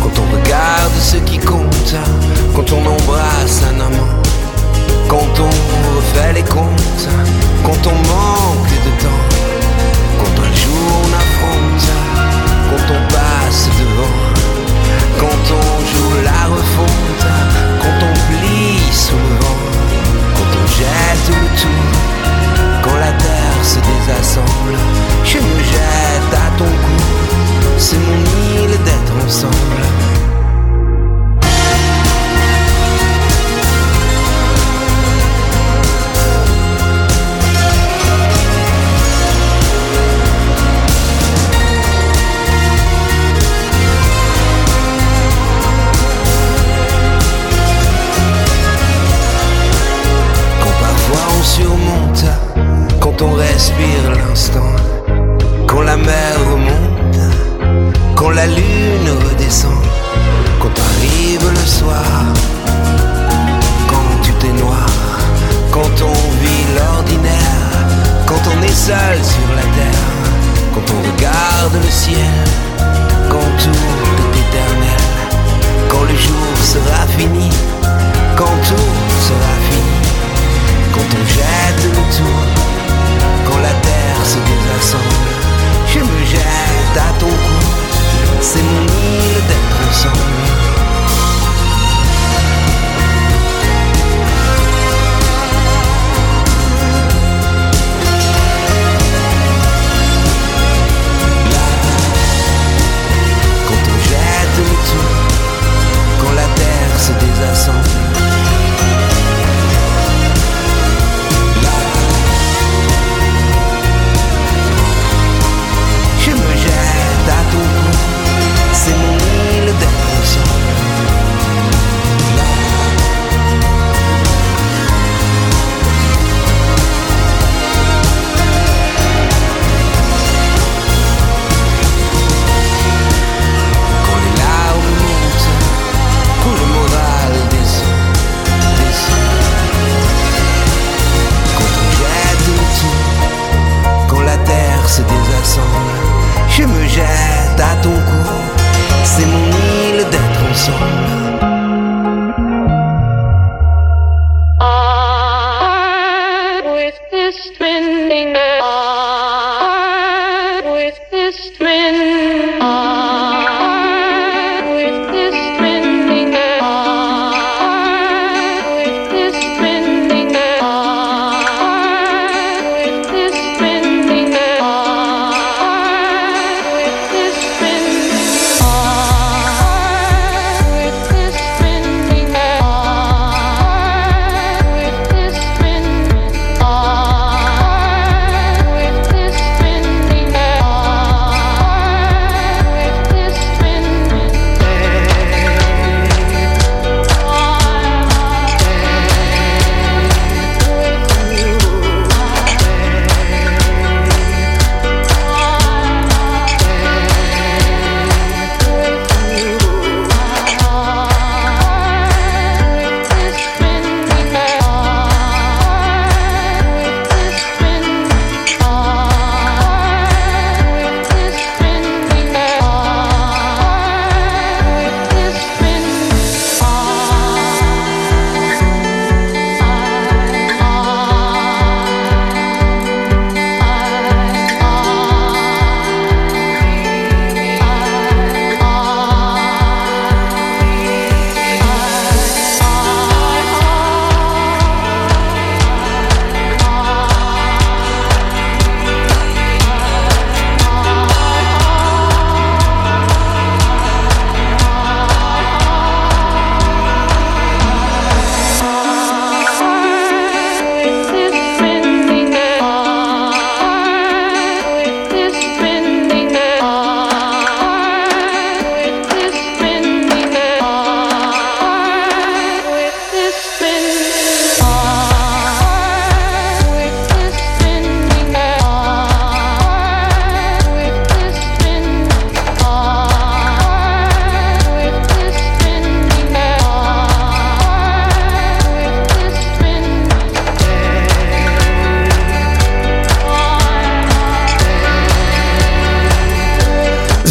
quand on regarde ce qui compte, quand on embrasse un amant, quand on refait les comptes, quand on manque de temps, quand un jour on affronte, quand on passe devant, quand on joue la refonte, quand on plie sous le vent, quand on jette le tout, quand la terre se désassemble, je me jette à ton cou, c'est mon île d'être ensemble. Quand on respire l'instant, quand la mer remonte, quand la lune redescend, quand arrive le soir, quand tout est noir, quand on vit l'ordinaire, quand on est seul sur la terre, quand on regarde le ciel, quand tout est éternel, quand le jour sera fini, quand tout sera fini, quand on jette le tout, quand la terre se désassemble, je me jette à ton cou, c'est mon île d'être ensemble.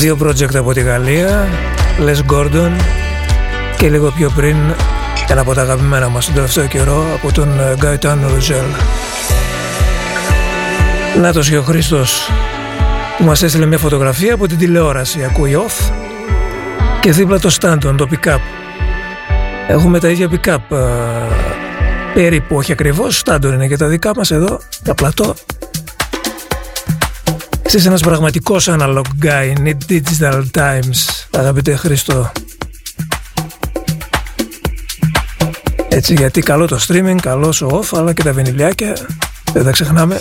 δύο project από τη Γαλλία, Les Gordon, και λίγο πιο πριν ένα από τα αγαπημένα μας τον τελευταίο καιρό από τον Gaitan Rouzell. Νάτος και ο Χρήστος που μας έστειλε μια φωτογραφία από την τηλεόραση, ακούει off, και δίπλα το Stanton, το pick-up. Έχουμε τα ίδια pick-up περίπου, όχι ακριβώς, Stanton είναι και τα δικά μας εδώ, τα πλατό. Είσαι ένας πραγματικός analog guy in digital times, αγαπητέ Χρήστο. Έτσι, γιατί καλό το streaming, καλό ο off, αλλά και τα βινιλιάκια, δεν τα ξεχνάμε.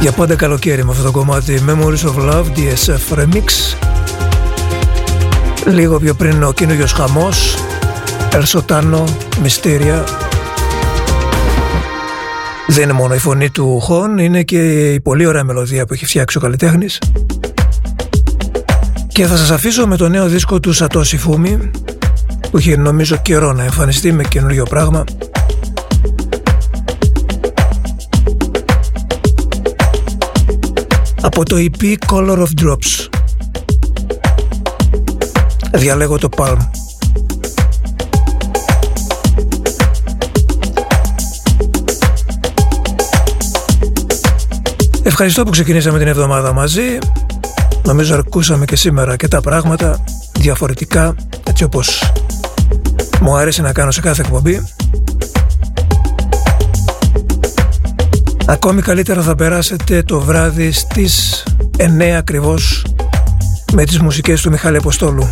Για πάντα καλοκαίρι με αυτό το κομμάτι, Memories of Love, ντι ες εφ Remix. Λίγο πιο πριν ο καινούργιος χαμός, El Sotano, Μυστήρια. Δεν είναι μόνο η φωνή του Χον, είναι και η πολύ ωραία μελωδία που έχει φτιάξει ο καλλιτέχνης. Και θα σας αφήσω με το νέο δίσκο του Satoshi Fumi, που είχε νομίζω καιρό να εμφανιστεί με καινούργιο πράγμα. Από το ι πι Color of Drops διαλέγω το Palm. Ευχαριστώ που ξεκινήσαμε την εβδομάδα μαζί. Νομίζω αρκούσαμε και σήμερα και τα πράγματα διαφορετικά, έτσι όπως μου αρέσει να κάνω σε κάθε εκπομπή. Ακόμη καλύτερα θα περάσετε το βράδυ στις εννέα ακριβώς με τις μουσικές του Μιχάλη Αποστόλου.